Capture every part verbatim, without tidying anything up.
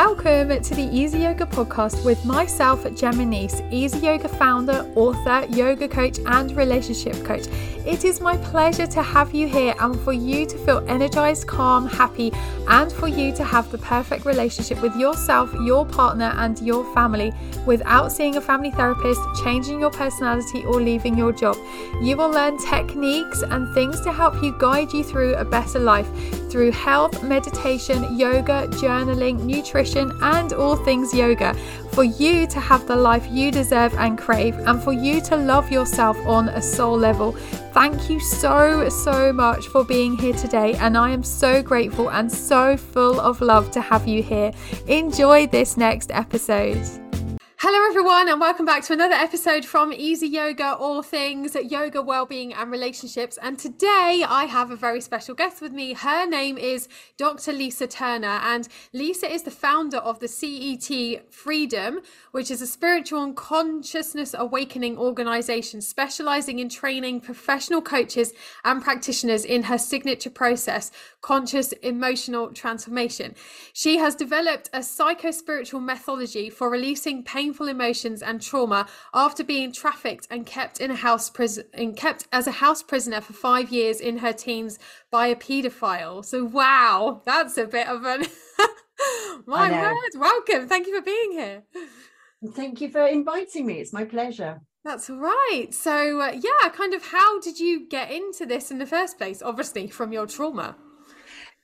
Welcome to the Easy Yoga podcast with myself, Gemma Neese, Easy Yoga founder, author, yoga coach and relationship coach. It is my pleasure to have you here and for you to feel energized, calm, happy and for you to have the perfect relationship with yourself, your partner and your family without seeing a family therapist, changing your personality or leaving your job. You will learn techniques and things to help you guide you through a better life through health, meditation, yoga, journaling, nutrition and all things yoga for you to have the life you deserve and crave and for you to love yourself on a soul level. Thank you so so much for being here today, and I am so grateful and so full of love to have you here. Enjoy this next episode. Hello everyone and welcome back to another episode from Easy Yoga, all things yoga, well-being and relationships. And today I have a very special guest with me. Her name is Doctor Lisa Turner, and Lisa is the founder of the C E T Freedom, which is a spiritual and consciousness awakening organisation specialising in training professional coaches and practitioners in her signature process, conscious emotional transformation. She has developed a psychospiritual methodology for releasing pain emotions and trauma after being trafficked and kept in a house prison and kept as a house prisoner for five years in her teens by a paedophile. So wow, that's a bit of an my word. Welcome. Thank you for being here. Thank you for inviting me. It's my pleasure. That's right. So uh, yeah, kind of how did you get into this in the first place? Obviously from your trauma.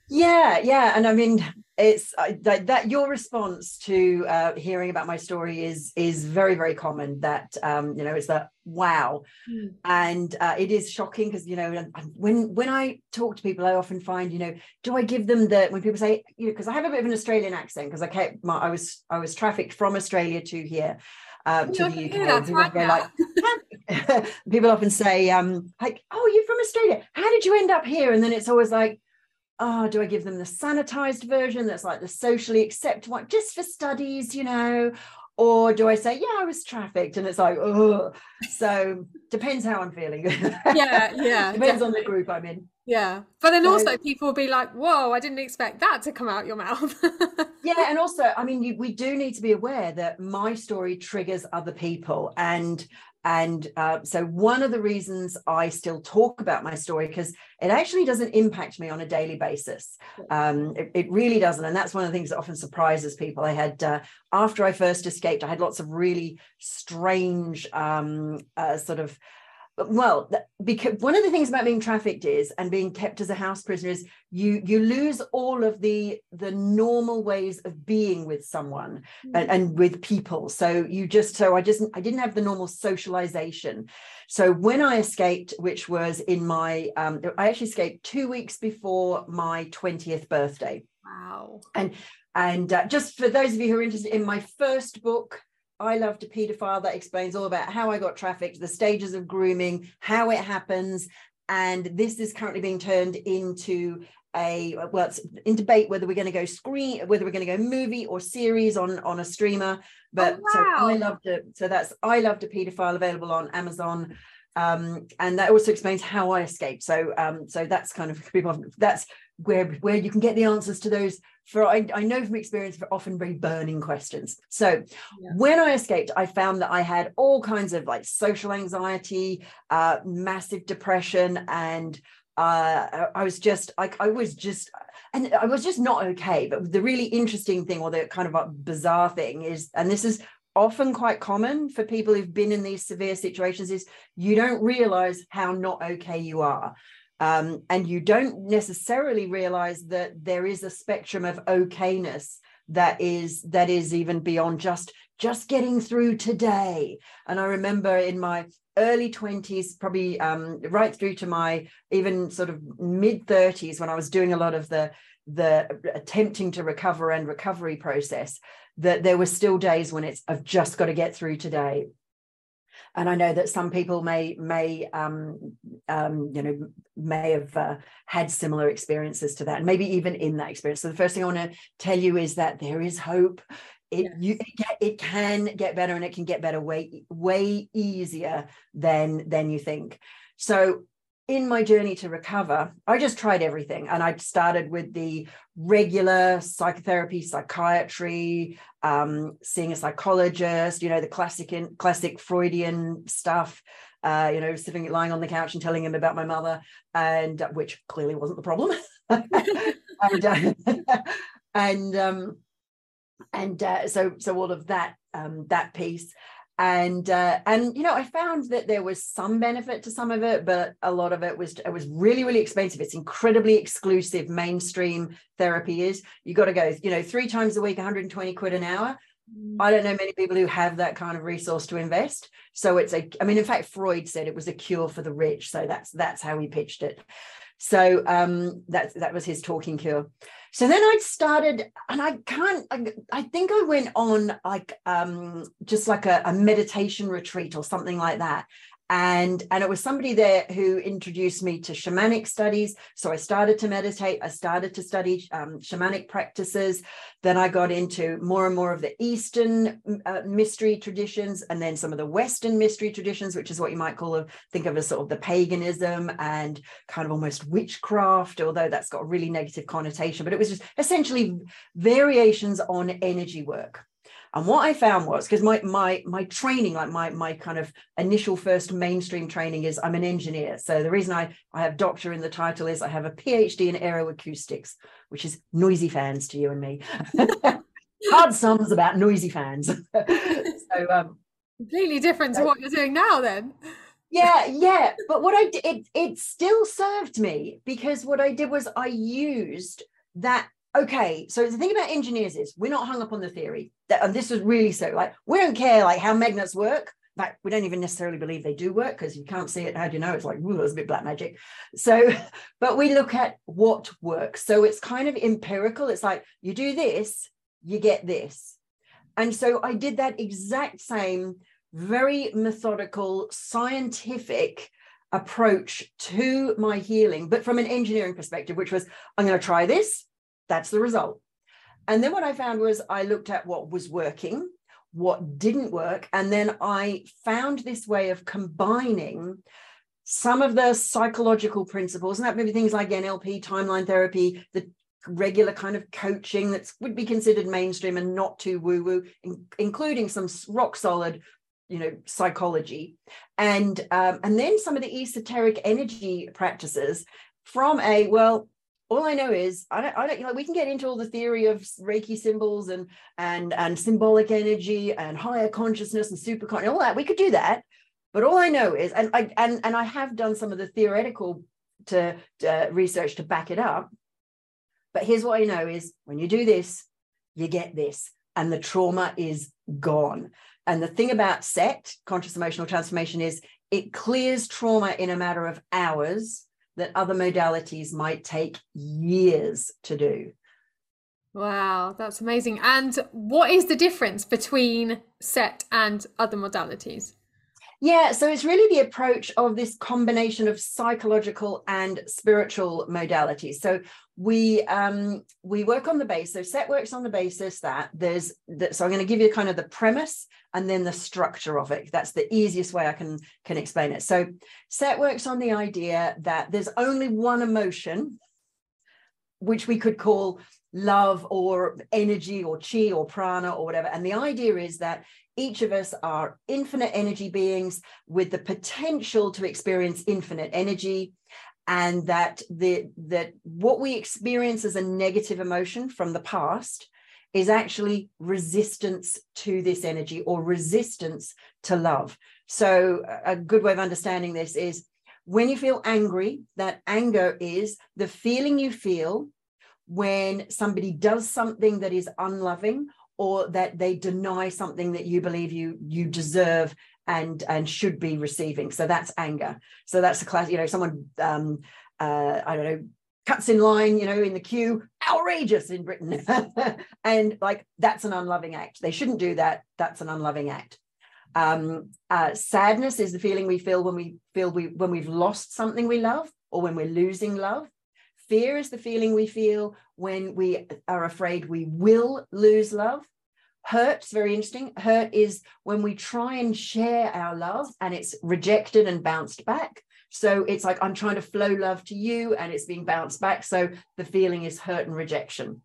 Yeah, yeah. And I mean, it's that, that your response to uh, hearing about my story is is very, very common, that, um, you know, it's that wow. Mm. And uh, it is shocking because, you know, when when I talk to people, I often find, you know, do I give them the, when people say, you know, because I have a bit of an Australian accent because I kept my, I was I was trafficked from Australia to here. Uh, to the U K, people, right like, people often say um, like, oh, you're from Australia. How did you end up here? And then it's always like, oh, do I give them the sanitized version that's like the socially accepted one just for studies, you know, or do I say, yeah, I was trafficked? And it's like, oh, so depends how I'm feeling. Yeah, yeah. Depends definitely on the group I'm in. Yeah. But then so, also people will be like, whoa, I didn't expect that to come out your mouth. Yeah. And also, I mean, you, we do need to be aware that my story triggers other people. And And uh, so one of the reasons I still talk about my story, because it actually doesn't impact me on a daily basis. Um, it, it really doesn't. And that's one of the things that often surprises people. I had, uh, after I first escaped, I had lots of really strange um, uh, sort of, well, because one of the things about being trafficked is, and being kept as a house prisoner is, you you lose all of the the normal ways of being with someone mm. and, and with people. So you just, so I just, I didn't have the normal socialization. So when I escaped, which was in my, um, I actually escaped two weeks before my twentieth birthday. Wow. And, and uh, just for those of you who are interested, in my first book, I Loved a Paedophile, that explains all about how I got trafficked, the stages of grooming, how it happens. And this is currently being turned into a, well, it's in debate whether we're going to go screen, whether we're going to go movie or series on, on a streamer. But oh, wow. So I Loved it. So that's I Loved a Paedophile, available on Amazon. Um, and that also explains how I escaped. So um, so that's kind of, that's where, where you can get the answers to those, for I, I know from experience, for often very burning questions. So yeah. When I escaped, I found that I had all kinds of like social anxiety, uh, massive depression, and uh, I was just, I, I was just, and I was just not okay. But the really interesting thing, or the kind of a bizarre thing is, and this is often quite common for people who've been in these severe situations, is you don't realize how not okay you are. Um, and you don't necessarily realize that there is a spectrum of okayness that is that is even beyond just just getting through today. And I remember in my early twenties, probably um, right through to my even sort of mid thirties, when I was doing a lot of the the attempting to recover and recovery process, that there were still days when it's, I've just got to get through today. And I know that some people may may um, um, you know may have uh, had similar experiences to that, and maybe even in that experience. So the first thing I want to tell you is that there is hope. It yes. you it can get better, and it can get better way way easier than than you think. So in my journey to recover, I just tried everything. And I started with the regular psychotherapy, psychiatry, um, seeing a psychologist, you know, the classic in, classic Freudian stuff, uh, you know, sitting, lying on the couch and telling him about my mother, and uh, which clearly wasn't the problem. and uh, and, um, and uh, so, so all of that, um, that piece. And, uh, and, you know, I found that there was some benefit to some of it, but a lot of it was, it was really, really expensive. It's incredibly exclusive. Mainstream therapy is, you got to go, you know, three times a week, one hundred twenty quid an hour. I don't know many people who have that kind of resource to invest. So it's a, I mean, in fact, Freud said it was a cure for the rich. So that's, that's how he pitched it. So um, that, that was his talking cure. So then I started, and I can't, I, I think I went on like, um, just like a, a meditation retreat or something like that. And, and it was somebody there who introduced me to shamanic studies. So I started to meditate. I started to study um, shamanic practices. Then I got into more and more of the Eastern uh, mystery traditions, and then some of the Western mystery traditions, which is what you might call, a, think of as sort of the paganism and kind of almost witchcraft, although that's got a really negative connotation. But it was just essentially variations on energy work. And what I found was, because my my my training, like my my kind of initial first mainstream training is I'm an engineer. So the reason I, I have doctor in the title is I have a P H D in aeroacoustics, which is noisy fans to you and me. Hard sums about noisy fans. so um, Completely different to so, what you're doing now then. Yeah, yeah. But what I did, it, it still served me, because what I did was I used that. Okay, so the thing about engineers is we're not hung up on the theory. That, and this was really so, like, we don't care, like, how magnets work. Like, we don't even necessarily believe they do work, because you can't see it. How do you know? It's like, ooh, that's a bit black magic. So, but we look at what works. So it's kind of empirical. It's like, you do this, you get this. And so I did that exact same, very methodical, scientific approach to my healing, but from an engineering perspective, which was, I'm going to try this. That's the result. And then what I found was I looked at what was working, what didn't work. And then I found this way of combining some of the psychological principles, and that maybe things like N L P, timeline therapy, the regular kind of coaching that would be considered mainstream and not too woo-woo, in, including some rock solid, you know, psychology. And, um, and then some of the esoteric energy practices from a, well, all I know is I don't, I don't, you know, we can get into all the theory of Reiki symbols and, and, and symbolic energy and higher consciousness and super consciousness, all that. We could do that. But all I know is, and I, and, and I have done some of the theoretical to, uh, research to back it up. But here's what I know is when you do this, you get this, and the trauma is gone. And the thing about S E T, conscious emotional transformation, is it clears trauma in a matter of hours that other modalities might take years to do. Wow, that's amazing. And what is the difference between S E T and other modalities? Yeah, so it's really the approach of this combination of psychological and spiritual modalities. So we um, we work on the base. So S E T works on the basis that there's, that, so I'm going to give you kind of the premise and then the structure of it. That's the easiest way I can, can explain it. So S E T works on the idea that there's only one emotion, which we could call love or energy or chi or prana or whatever. And the idea is that each of us are infinite energy beings with the potential to experience infinite energy, and that the that what we experience as a negative emotion from the past is actually resistance to this energy or resistance to love. So a good way of understanding this is when you feel angry, that anger is the feeling you feel when somebody does something that is unloving, or that they deny something that you believe you you deserve and and should be receiving. So that's anger. So that's the class, you know, someone, um, uh, I don't know, cuts in line, you know, in the queue, outrageous in Britain. And like, that's an unloving act. They shouldn't do that. That's an unloving act. Um, uh, sadness is the feeling we feel when we feel we when we've lost something we love, or when we're losing love. Fear is the feeling we feel when we are afraid we will lose love. Hurt's very interesting. Hurt is when we try and share our love and it's rejected and bounced back. So it's like, I'm trying to flow love to you and it's being bounced back. So the feeling is hurt and rejection.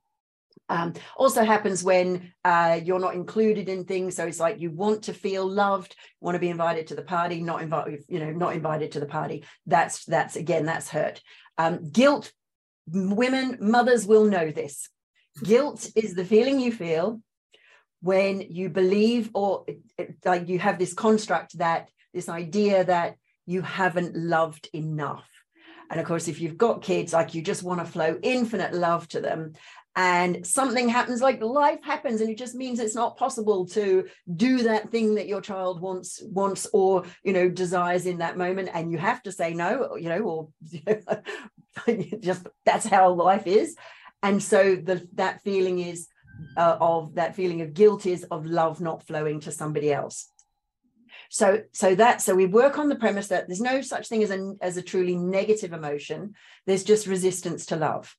Um, also happens when uh, you're not included in things. So it's like you want to feel loved, want to be invited to the party, not invited, you know, not invited to the party. That's, that's again, that's hurt. Um, guilt, women, mothers will know this. Guilt is the feeling you feel when you believe, or like you have this construct that, this idea that you haven't loved enough. And of course, if you've got kids, like you just want to flow infinite love to them. And something happens, like life happens, and it just means it's not possible to do that thing that your child wants, wants or, you know, desires in that moment. And you have to say no, you know, or you know, just that's how life is. And so the, that feeling is uh, of that feeling of guilt is of love not flowing to somebody else. So, so that, so we work on the premise that there's no such thing as a, as a truly negative emotion. There's just resistance to love.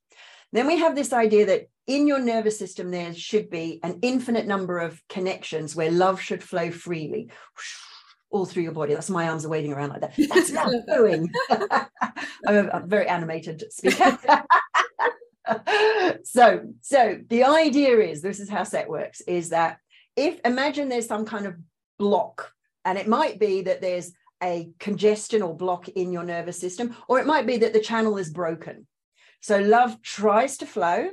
Then we have this idea that in your nervous system, there should be an infinite number of connections where love should flow freely all through your body. That's my arms are waving around like that. That's love flowing. I'm a very animated speaker. so, so the idea is, this is how S E T works, is that if, imagine there's some kind of block. And it might be that there's a congestion or block in your nervous system, or it might be that the channel is broken. So love tries to flow,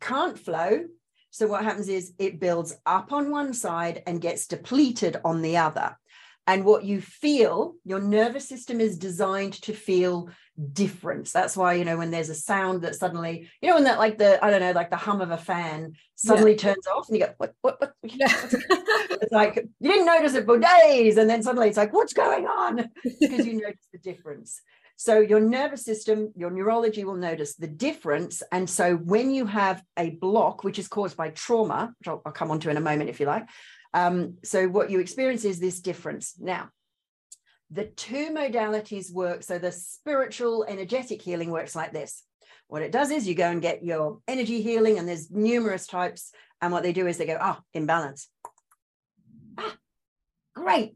can't flow. So what happens is it builds up on one side and gets depleted on the other. And what you feel, your nervous system is designed to feel difference. That's why, you know, when there's a sound that suddenly, you know, when that like the, I don't know, like the hum of a fan suddenly yeah. turns off and you go, what, what, what? Yeah. It's like, you didn't notice it for days. And then suddenly it's like, what's going on? Because you notice the difference. So your nervous system, your neurology will notice the difference. And so when you have a block, which is caused by trauma, which I'll, I'll come on to in a moment if you like, Um, so what you experience is this difference. Now, the two modalities work. So the spiritual energetic healing works like this. What it does is you go and get your energy healing, and there's numerous types. And what they do is they go, ah, oh, imbalance. Ah, great.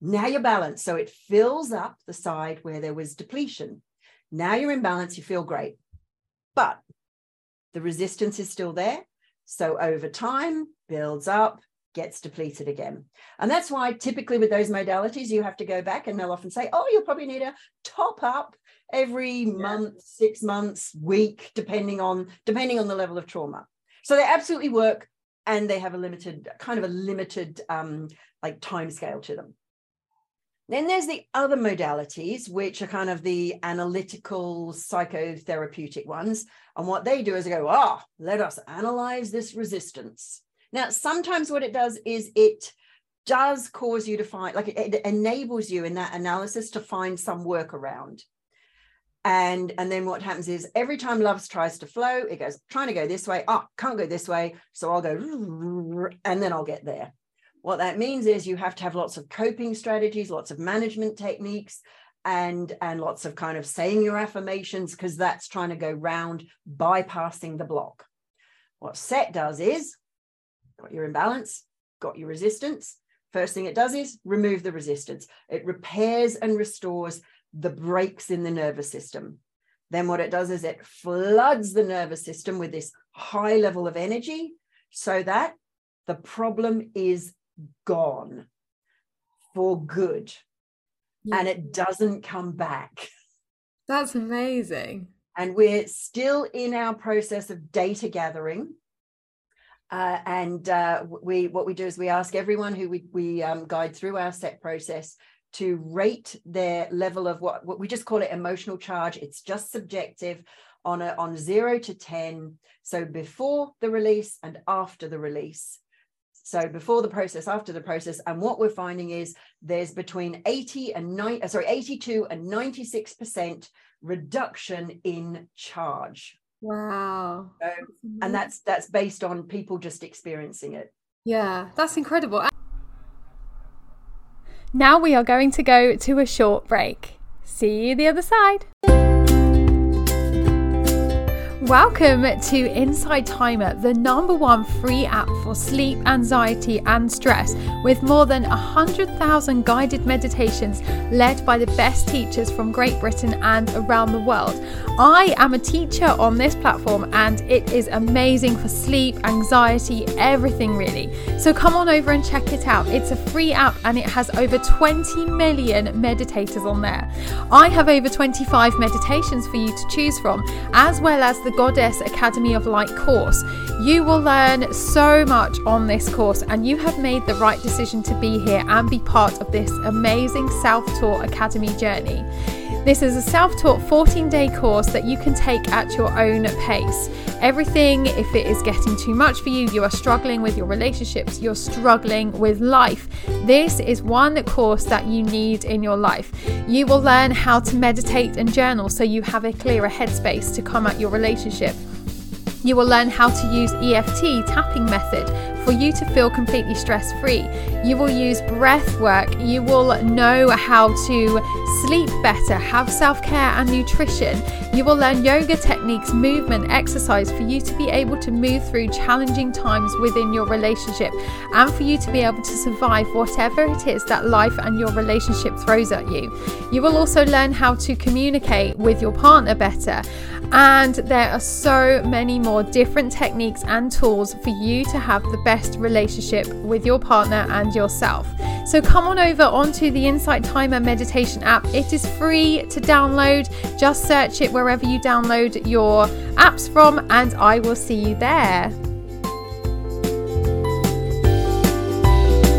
Now you're balanced. So it fills up the side where there was depletion. Now you're in balance, you feel great. But the resistance is still there. So over time, builds up, gets depleted again. And that's why typically with those modalities, you have to go back, and they'll often say, oh, you'll probably need a top up every yeah. month, six months, week, depending on, depending on the level of trauma. So they absolutely work, and they have a limited, kind of a limited um, like time scale to them. Then there's the other modalities, which are kind of the analytical psychotherapeutic ones. And what they do is they go, ah, oh, let us analyze this resistance. Now, sometimes what it does is it does cause you to find, like it, it enables you in that analysis to find some workaround. And, and then what happens is every time love tries to flow, it goes, trying to go this way, oh, can't go this way, so I'll go, and then I'll get there. What that means is you have to have lots of coping strategies, lots of management techniques, and, and lots of kind of saying your affirmations, because that's trying to go round, bypassing the block. What S E T does is, got your imbalance, got your resistance. First thing it does is remove the resistance. It repairs and restores the breaks in the nervous system. Then what it does is it floods the nervous system with this high level of energy so that the problem is gone for good. Yeah. And it doesn't come back. That's amazing. And we're still in our process of data gathering. Uh, and uh, we, what we do is we ask everyone who we, we um, guide through our S E T process to rate their level of what, what we just call it emotional charge. It's just subjective on a, on zero to ten. So before the release and after the release. So before the process, after the process. And what we're finding is there's between eighty and nine, sorry, eighty-two and ninety-six percent reduction in charge. Wow. So, and that's that's based on people just experiencing it. Yeah, that's incredible. Now we are going to go to a short break. See you the other side. Welcome to Insight Timer, the number one free app for sleep, anxiety and stress, with more than one hundred thousand guided meditations led by the best teachers from Great Britain and around the world. I am a teacher on this platform and it is amazing for sleep, anxiety, everything really. So come on over and check it out. It's a free app and it has over twenty million meditators on there. I have over twenty-five meditations for you to choose from, as well as the Goddess Academy of Light course. You will learn so much on this course, and you have made the right decision to be here and be part of this amazing self-taught academy journey. This is a self-taught fourteen-day course that you can take at your own pace. Everything, if it is getting too much for you, you are struggling with your relationships, you're struggling with life, this is one course that you need in your life. You will learn how to meditate and journal so you have a clearer headspace to come at your relationship. You will learn how to use E F T, tapping method, for you to feel completely stress-free. You will use breath work. You will know how to sleep better, have self-care and nutrition. You will learn yoga techniques, movement, exercise for you to be able to move through challenging times within your relationship and for you to be able to survive whatever it is that life and your relationship throws at you. You will also learn how to communicate with your partner better. And there are so many more different techniques and tools for you to have the best relationship with your partner and yourself. So come on over onto the Insight Timer meditation app. It is free to download. Just search it wherever you download your apps from, and I will see you there.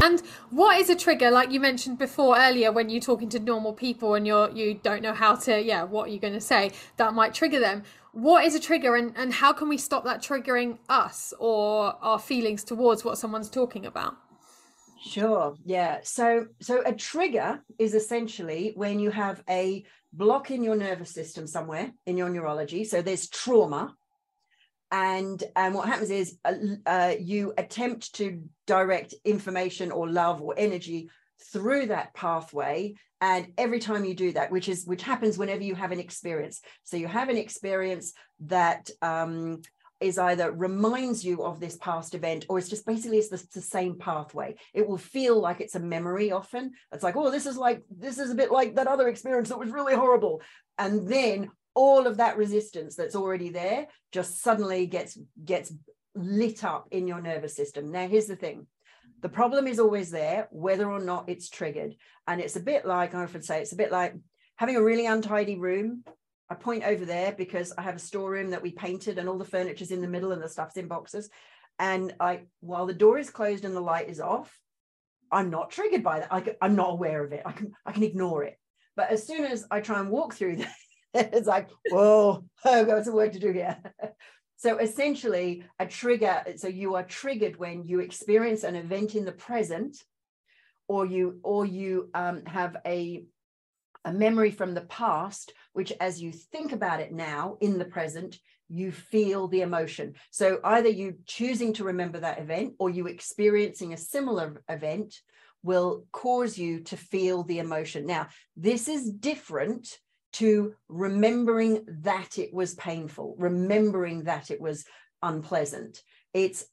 And what is a trigger? Like you mentioned before earlier, when you're talking to normal people and you're you don't know how to, yeah, what you're going to say that might trigger them. What is a trigger, and, and how can we stop that triggering us or our feelings towards what someone's talking about? Sure. Yeah. So, so a trigger is essentially when you have a block in your nervous system somewhere in your neurology. So there's trauma. And, and what happens is uh, uh, you attempt to direct information or love or energy through that pathway. And every time you do that, which is which happens whenever you have an experience. So you have an experience that um, is either reminds you of this past event, or it's just basically it's the, the same pathway. It will feel like it's a memory often. It's like, oh, this is like this is a bit like that other experience that was really horrible. And then all of that resistance that's already there just suddenly gets gets lit up in your nervous system. Now, here's the thing. The problem is always there, whether or not it's triggered. And it's a bit like, I often say, it's a bit like having a really untidy room. I point over there because I have a storeroom that we painted and all the furniture's in the middle and the stuff's in boxes. And I, while the door is closed and the light is off, I'm not triggered by that. I can, I'm not aware of it. I can, I can ignore it. But as soon as I try and walk through that, it's like, whoa, I've got some work to do here. So essentially a trigger, so you are triggered when you experience an event in the present, or you or you um, have a, a memory from the past, which as you think about it now in the present, you feel the emotion. So either you choosing to remember that event or you experiencing a similar event will cause you to feel the emotion. Now, this is different to remembering that it was painful, remembering that it was unpleasant. It's,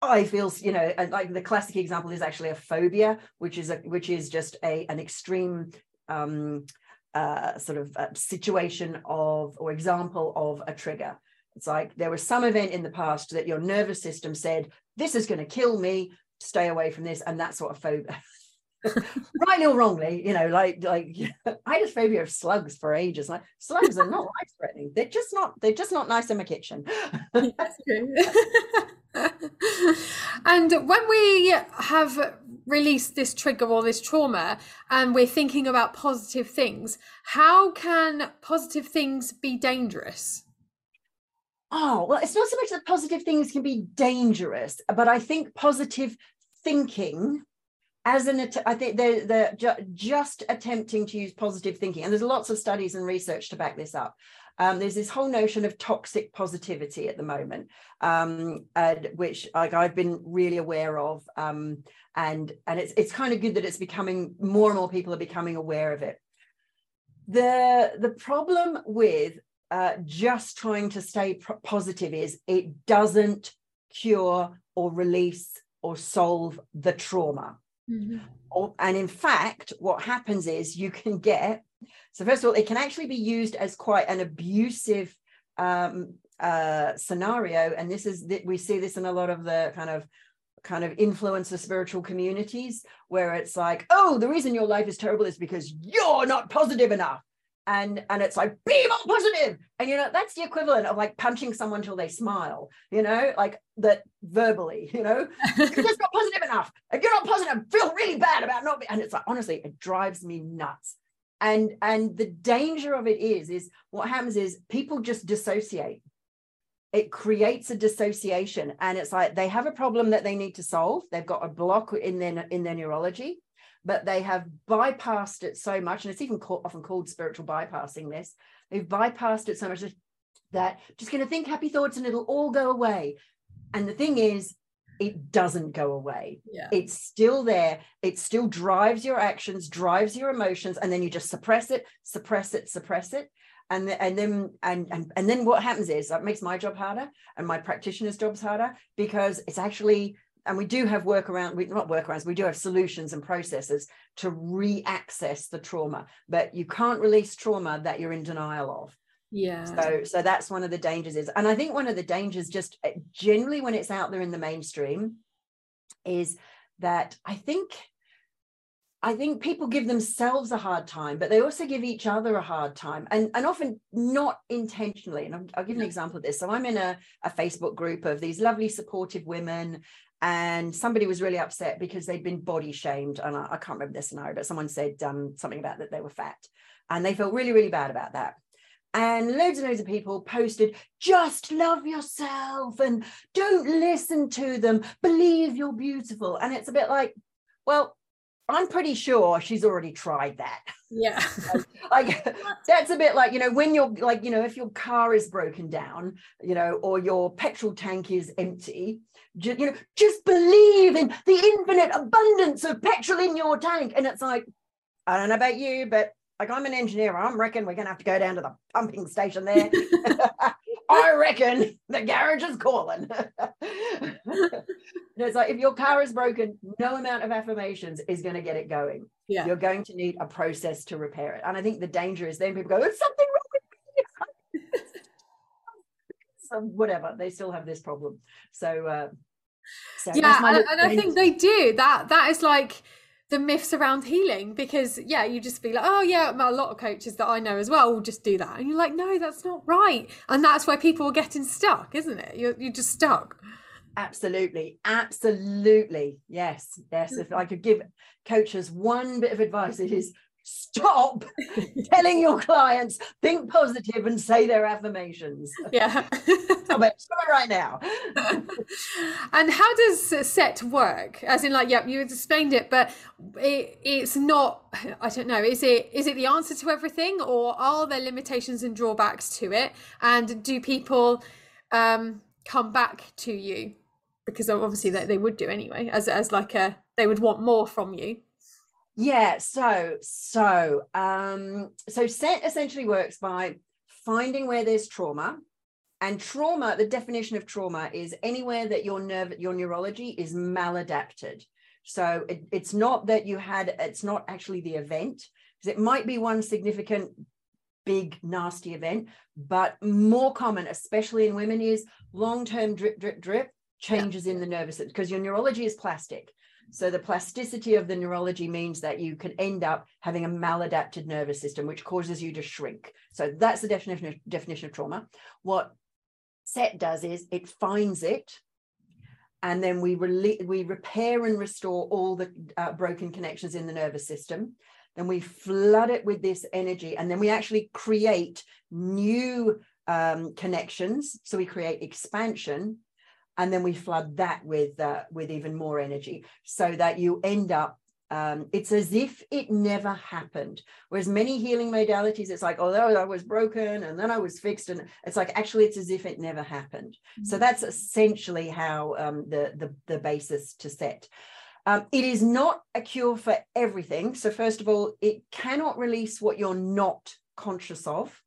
I feel, you know, like the classic example is actually a phobia, which is a, which is just a an extreme um, uh, sort of uh, situation of or example of a trigger. It's like there was some event in the past that your nervous system said, this is going to kill me, stay away from this, and that's what a phobia. Rightly or wrongly, you know, like like I had a phobia of slugs for ages. Like slugs are not life threatening. They're just not. They're just not nice in my kitchen. That's true. And when we have released this trigger or this trauma, and we're thinking about positive things, how can positive things be dangerous? Oh well, it's not so much that positive things can be dangerous, but I think positive thinking. As an, I think they're, they're ju- just attempting to use positive thinking. And there's lots of studies and research to back this up. Um, there's this whole notion of toxic positivity at the moment, um, and which like, I've been really aware of. Um, and and it's it's kind of good that it's becoming, more and more people are becoming aware of it. The, the problem with uh, just trying to stay positive is it doesn't cure or release or solve the trauma. Mm-hmm. Or, and in fact, what happens is you can get, so first of all, it can actually be used as quite an abusive um, uh, scenario. And this is, we see this in a lot of the kind of kind of influencer spiritual communities, where it's like, oh, the reason your life is terrible is because you're not positive enough. And, and it's like, be more positive. And, you know, that's the equivalent of like punching someone till they smile, you know, like that verbally, you know, you're just not positive enough. If you're not positive, feel really bad about not being. And it's like, honestly, it drives me nuts. And, and the danger of it is, is what happens is people just dissociate. It creates a dissociation. And it's like, they have a problem that they need to solve. They've got a block in their, in their neurology, but they have bypassed it so much, and it's even call, often called spiritual bypassing this, they've bypassed it so much that just going to think happy thoughts and it'll all go away. And the thing is, it doesn't go away. Yeah. It's still there. It still drives your actions, drives your emotions, and then you just suppress it, suppress it, suppress it. And, the, and then and, and, and then what happens is that makes my job harder and my practitioner's job's harder, because it's actually... And we do have workaround, we, not workarounds, we do have solutions and processes to re-access the trauma, but you can't release trauma that you're in denial of. Yeah. So, so that's one of the dangers is, and I think one of the dangers just generally when it's out there in the mainstream is that I think, I think people give themselves a hard time, but they also give each other a hard time, and, and often not intentionally. And I'll, I'll give you an example of this. So I'm in a, a Facebook group of these lovely supportive women, and somebody was really upset because they'd been body shamed. And I, I can't remember the scenario, but someone said um, something about that they were fat, and they felt really, really bad about that. And loads and loads of people posted, just love yourself and don't listen to them. Believe you're beautiful. And it's a bit like, well, I'm pretty sure she's already tried that. Yeah. Like, like that's a bit like, you know, when you're like, you know, if your car is broken down, you know, or your petrol tank is empty, ju- you know, just believe in the infinite abundance of petrol in your tank. And it's like, I don't know about you, but like I'm an engineer. I reckon we're going to have to go down to the pumping station there. I reckon the garage is calling. It's like, if your car is broken, no amount of affirmations is going to get it going. Yeah. You're going to need a process to repair it. And I think the danger is then people go, there's something wrong with me. So whatever, they still have this problem. So, uh, so yeah, and, and I think they do. That, that is like... the myths around healing, because yeah, you just be like, oh yeah, a lot of coaches that I know as well will just do that, and you're like, no, that's not right. And that's where people are getting stuck, isn't it? You're, you're just stuck. Absolutely absolutely yes yes. If I could give coaches one bit of advice, it is stop telling your clients think positive and say their affirmations. Yeah. Stop it. Stop it right now. And how does SET work? As in, like, yep, yeah, you explained it, but it, it's not, I don't know, is it is it the answer to everything, or are there limitations and drawbacks to it? And do people um come back to you? Because obviously they, they would do anyway, as as like a they would want more from you. Yeah, so so um, so SET essentially works by finding where there's trauma, and trauma. The definition of trauma is anywhere that your nerve, your neurology is maladapted. So it, it's not that you had, it's not actually the event, because it might be one significant, big, nasty event, but more common, especially in women, is long-term drip, drip, drip changes yeah. in the nervous system, because your neurology is plastic. So the plasticity of the neurology means that you can end up having a maladapted nervous system, which causes you to shrink. So that's the definition of, definition of trauma. What SET does is it finds it, and then we rele- we repair and restore all the uh, broken connections in the nervous system. Then we flood it with this energy, and then we actually create new um, connections. So we create expansion. And then we flood that with uh, with even more energy, so that you end up, um, it's as if it never happened. Whereas many healing modalities, it's like, although I was broken and then I was fixed. And it's like, actually, it's as if it never happened. Mm-hmm. So that's essentially how um, the, the, the basis to SET. Um, it is not a cure for everything. So first of all, it cannot release what you're not conscious of.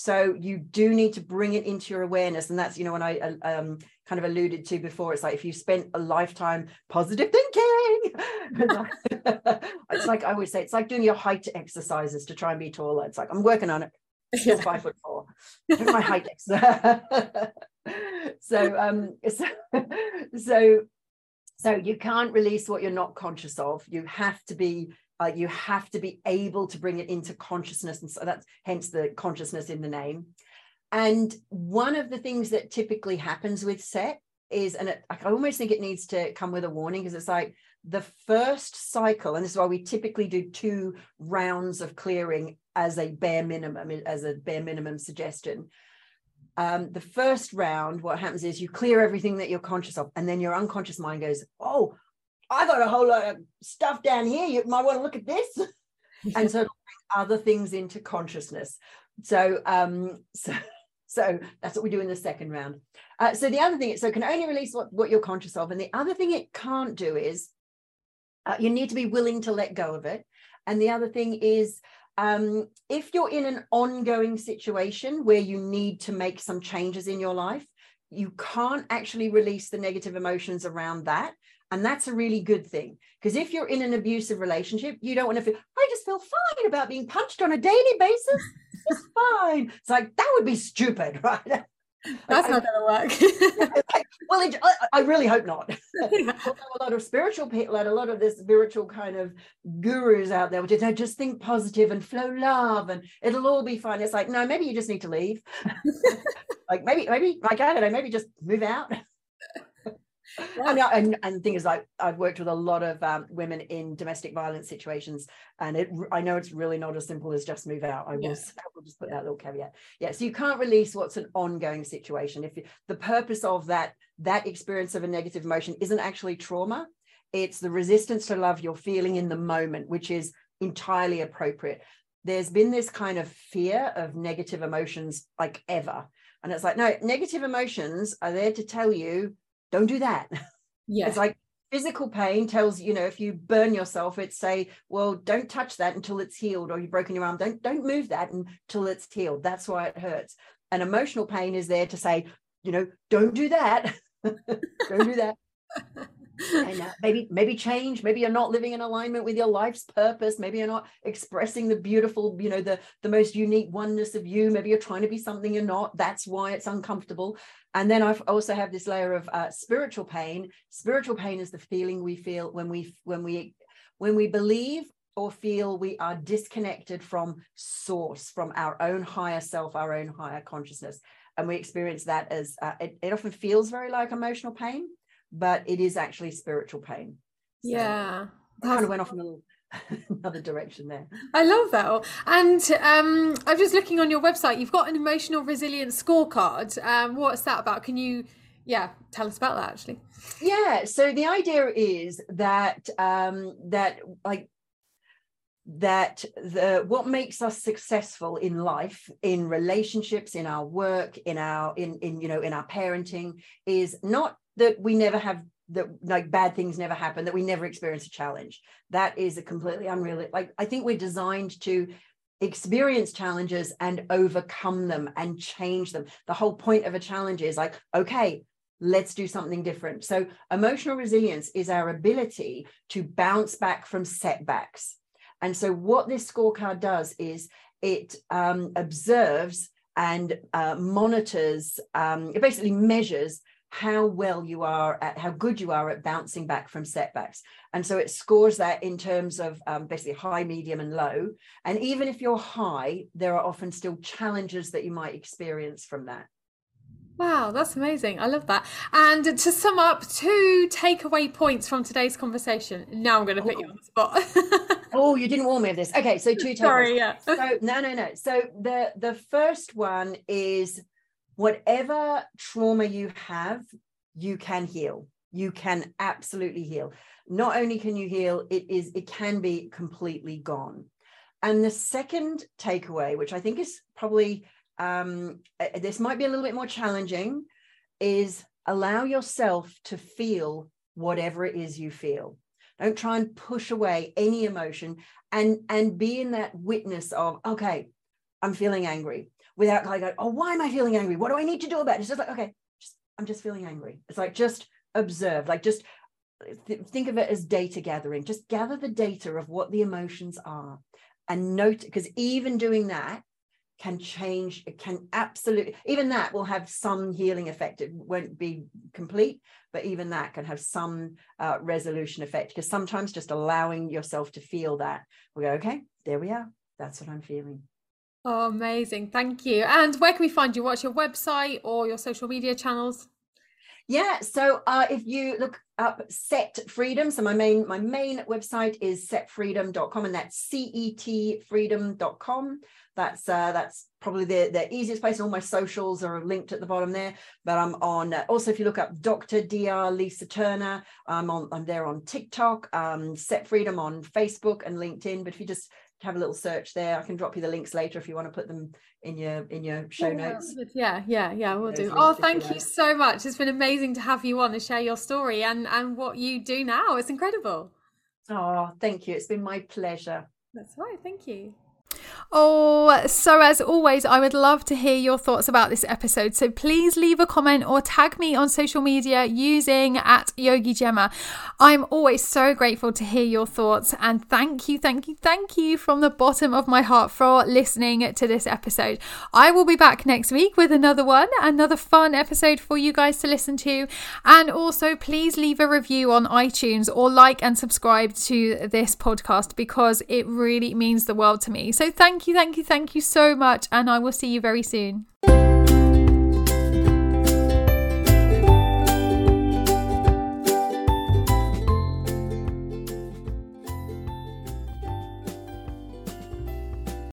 So you do need to bring it into your awareness. And that's, you know, when I um, kind of alluded to before, it's like if you spent a lifetime positive thinking, it's like I always say, it's like doing your height exercises to try and be taller. It's like, I'm working on it. Still five foot four. My height exercise. so, um, so, so, so you can't release what you're not conscious of. You have to be Uh, you have to be able to bring it into consciousness. And so that's hence the consciousness in the name. And one of the things that typically happens with SET is, and it, I almost think it needs to come with a warning, because it's like the first cycle, and this is why we typically do two rounds of clearing as a bare minimum, as a bare minimum suggestion. Um, the first round, what happens is you clear everything that you're conscious of, and then your unconscious mind goes, oh, I got a whole lot of stuff down here. You might want to look at this. And so it'll bring other things into consciousness. So, um, so, so that's what we do in the second round. Uh, so the other thing, so it can only release what, what you're conscious of. And the other thing it can't do is uh, you need to be willing to let go of it. And the other thing is, um, if you're in an ongoing situation where you need to make some changes in your life, you can't actually release the negative emotions around that. And that's a really good thing, because if you're in an abusive relationship, you don't want to feel, I just feel fine about being punched on a daily basis. It's fine. It's like, that would be stupid, right? That's like, not going to work. Like, well, it, I really hope not. Yeah. A lot of spiritual people and a lot of this spiritual kind of gurus out there, which is, no, just think positive and flow love and it'll all be fine. It's like, no, maybe you just need to leave. Like maybe, maybe, like, I don't know, maybe just move out. And, and, and the thing is, like, I've worked with a lot of um, women in domestic violence situations, and it, I know it's really not as simple as just move out. I will, yeah. I will just put that little caveat. Yeah, so you can't release what's an ongoing situation. If you, the purpose of that, that experience of a negative emotion isn't actually trauma, it's the resistance to love you're feeling in the moment, which is entirely appropriate. There's been this kind of fear of negative emotions like ever. And it's like, no, negative emotions are there to tell you, don't do that. Yeah. It's like physical pain tells, you know, if you burn yourself, it's say, well, don't touch that until it's healed, or you've broken your arm. Don't, don't move that until it's healed. That's why it hurts. And emotional pain is there to say, you know, don't do that. Don't do that. And uh, maybe, maybe change. Maybe you're not living in alignment with your life's purpose. Maybe you're not expressing the beautiful, you know, the, the most unique oneness of you. Maybe you're trying to be something you're not. That's why it's uncomfortable. And then I also have this layer of uh, spiritual pain. Spiritual pain is the feeling we feel when we, when we, when we believe or feel we are disconnected from source, from our own higher self, our own higher consciousness. And we experience that as uh, it, it often feels very like emotional pain, but it is actually spiritual pain. So yeah, I kind of went off in a little, another direction there. I love that. And um, I'm just looking on your website, you've got an emotional resilience scorecard. Um, what's that about? Can you, yeah, tell us about that actually? Yeah, so the idea is that, um, that like, that the what makes us successful in life, in relationships, in our work, in our, in, in, you know, in our parenting is not that we never have, that like bad things never happen, that we never experience a challenge. That is a completely unreal, like I think we're designed to experience challenges and overcome them and change them. The whole point of a challenge is like, okay, let's do something different. So emotional resilience is our ability to bounce back from setbacks. And so what this scorecard does is it um, observes and uh, monitors, um, it basically measures how well you are at, how good you are at bouncing back from setbacks. And so it scores that in terms of um, basically high, medium and low. And even if you're high, there are often still challenges that you might experience from that. Wow, that's amazing. I love that. And to sum up, two takeaway points from today's conversation. Now I'm going to put oh. you on the spot. Oh, you didn't warn me of this. Okay, so two takeaways. Sorry, yeah. So, no, no, no. So the, the first one is, whatever trauma you have, you can heal. You can absolutely heal. Not only can you heal, it is, it can be completely gone. And the second takeaway, which I think is probably, um, this might be a little bit more challenging, is allow yourself to feel whatever it is you feel. Don't try and push away any emotion, and, and be in that witness of, okay, I'm feeling angry, without like, oh, why am I feeling angry? What do I need to do about it? It's just like, okay, just, I'm just feeling angry. It's like, just observe, like just th- think of it as data gathering. Just gather the data of what the emotions are and note, because even doing that can change, it can absolutely, even that will have some healing effect. It won't be complete, but even that can have some uh, resolution effect, because sometimes just allowing yourself to feel that, we go, okay, there we are. That's what I'm feeling. Oh, amazing. Thank you. And where can we find you? What's your website or your social media channels? Yeah, so uh, if you look up SET Freedom, so my main my main website is set freedom dot com, and that's C E T freedom dot com. That's uh, that's probably the, the easiest place. All my socials are linked at the bottom there. But I'm on. Uh, also, if you look up Dr. Dr. Lisa Turner, I'm on. I'm there on TikTok. Um, Set Freedom on Facebook and LinkedIn. But if you just have a little search there, I can drop you the links later if you want to put them in your in your show yeah, notes. Yeah, yeah, yeah, we'll do. Oh, thank you so much. It's been amazing to have you on and share your story and and what you do now. It's incredible. Oh, thank you. It's been my pleasure. That's right. Thank you. Oh, so as always, I would love to hear your thoughts about this episode. So please leave a comment or tag me on social media using at Yogi Gemma. I'm always so grateful to hear your thoughts, and thank you, thank you, thank you from the bottom of my heart for listening to this episode. I will be back next week with another one, another fun episode for you guys to listen to. And also please leave a review on iTunes or like and subscribe to this podcast, because it really means the world to me. So thank you, thank you, thank you so much, and I will see you very soon.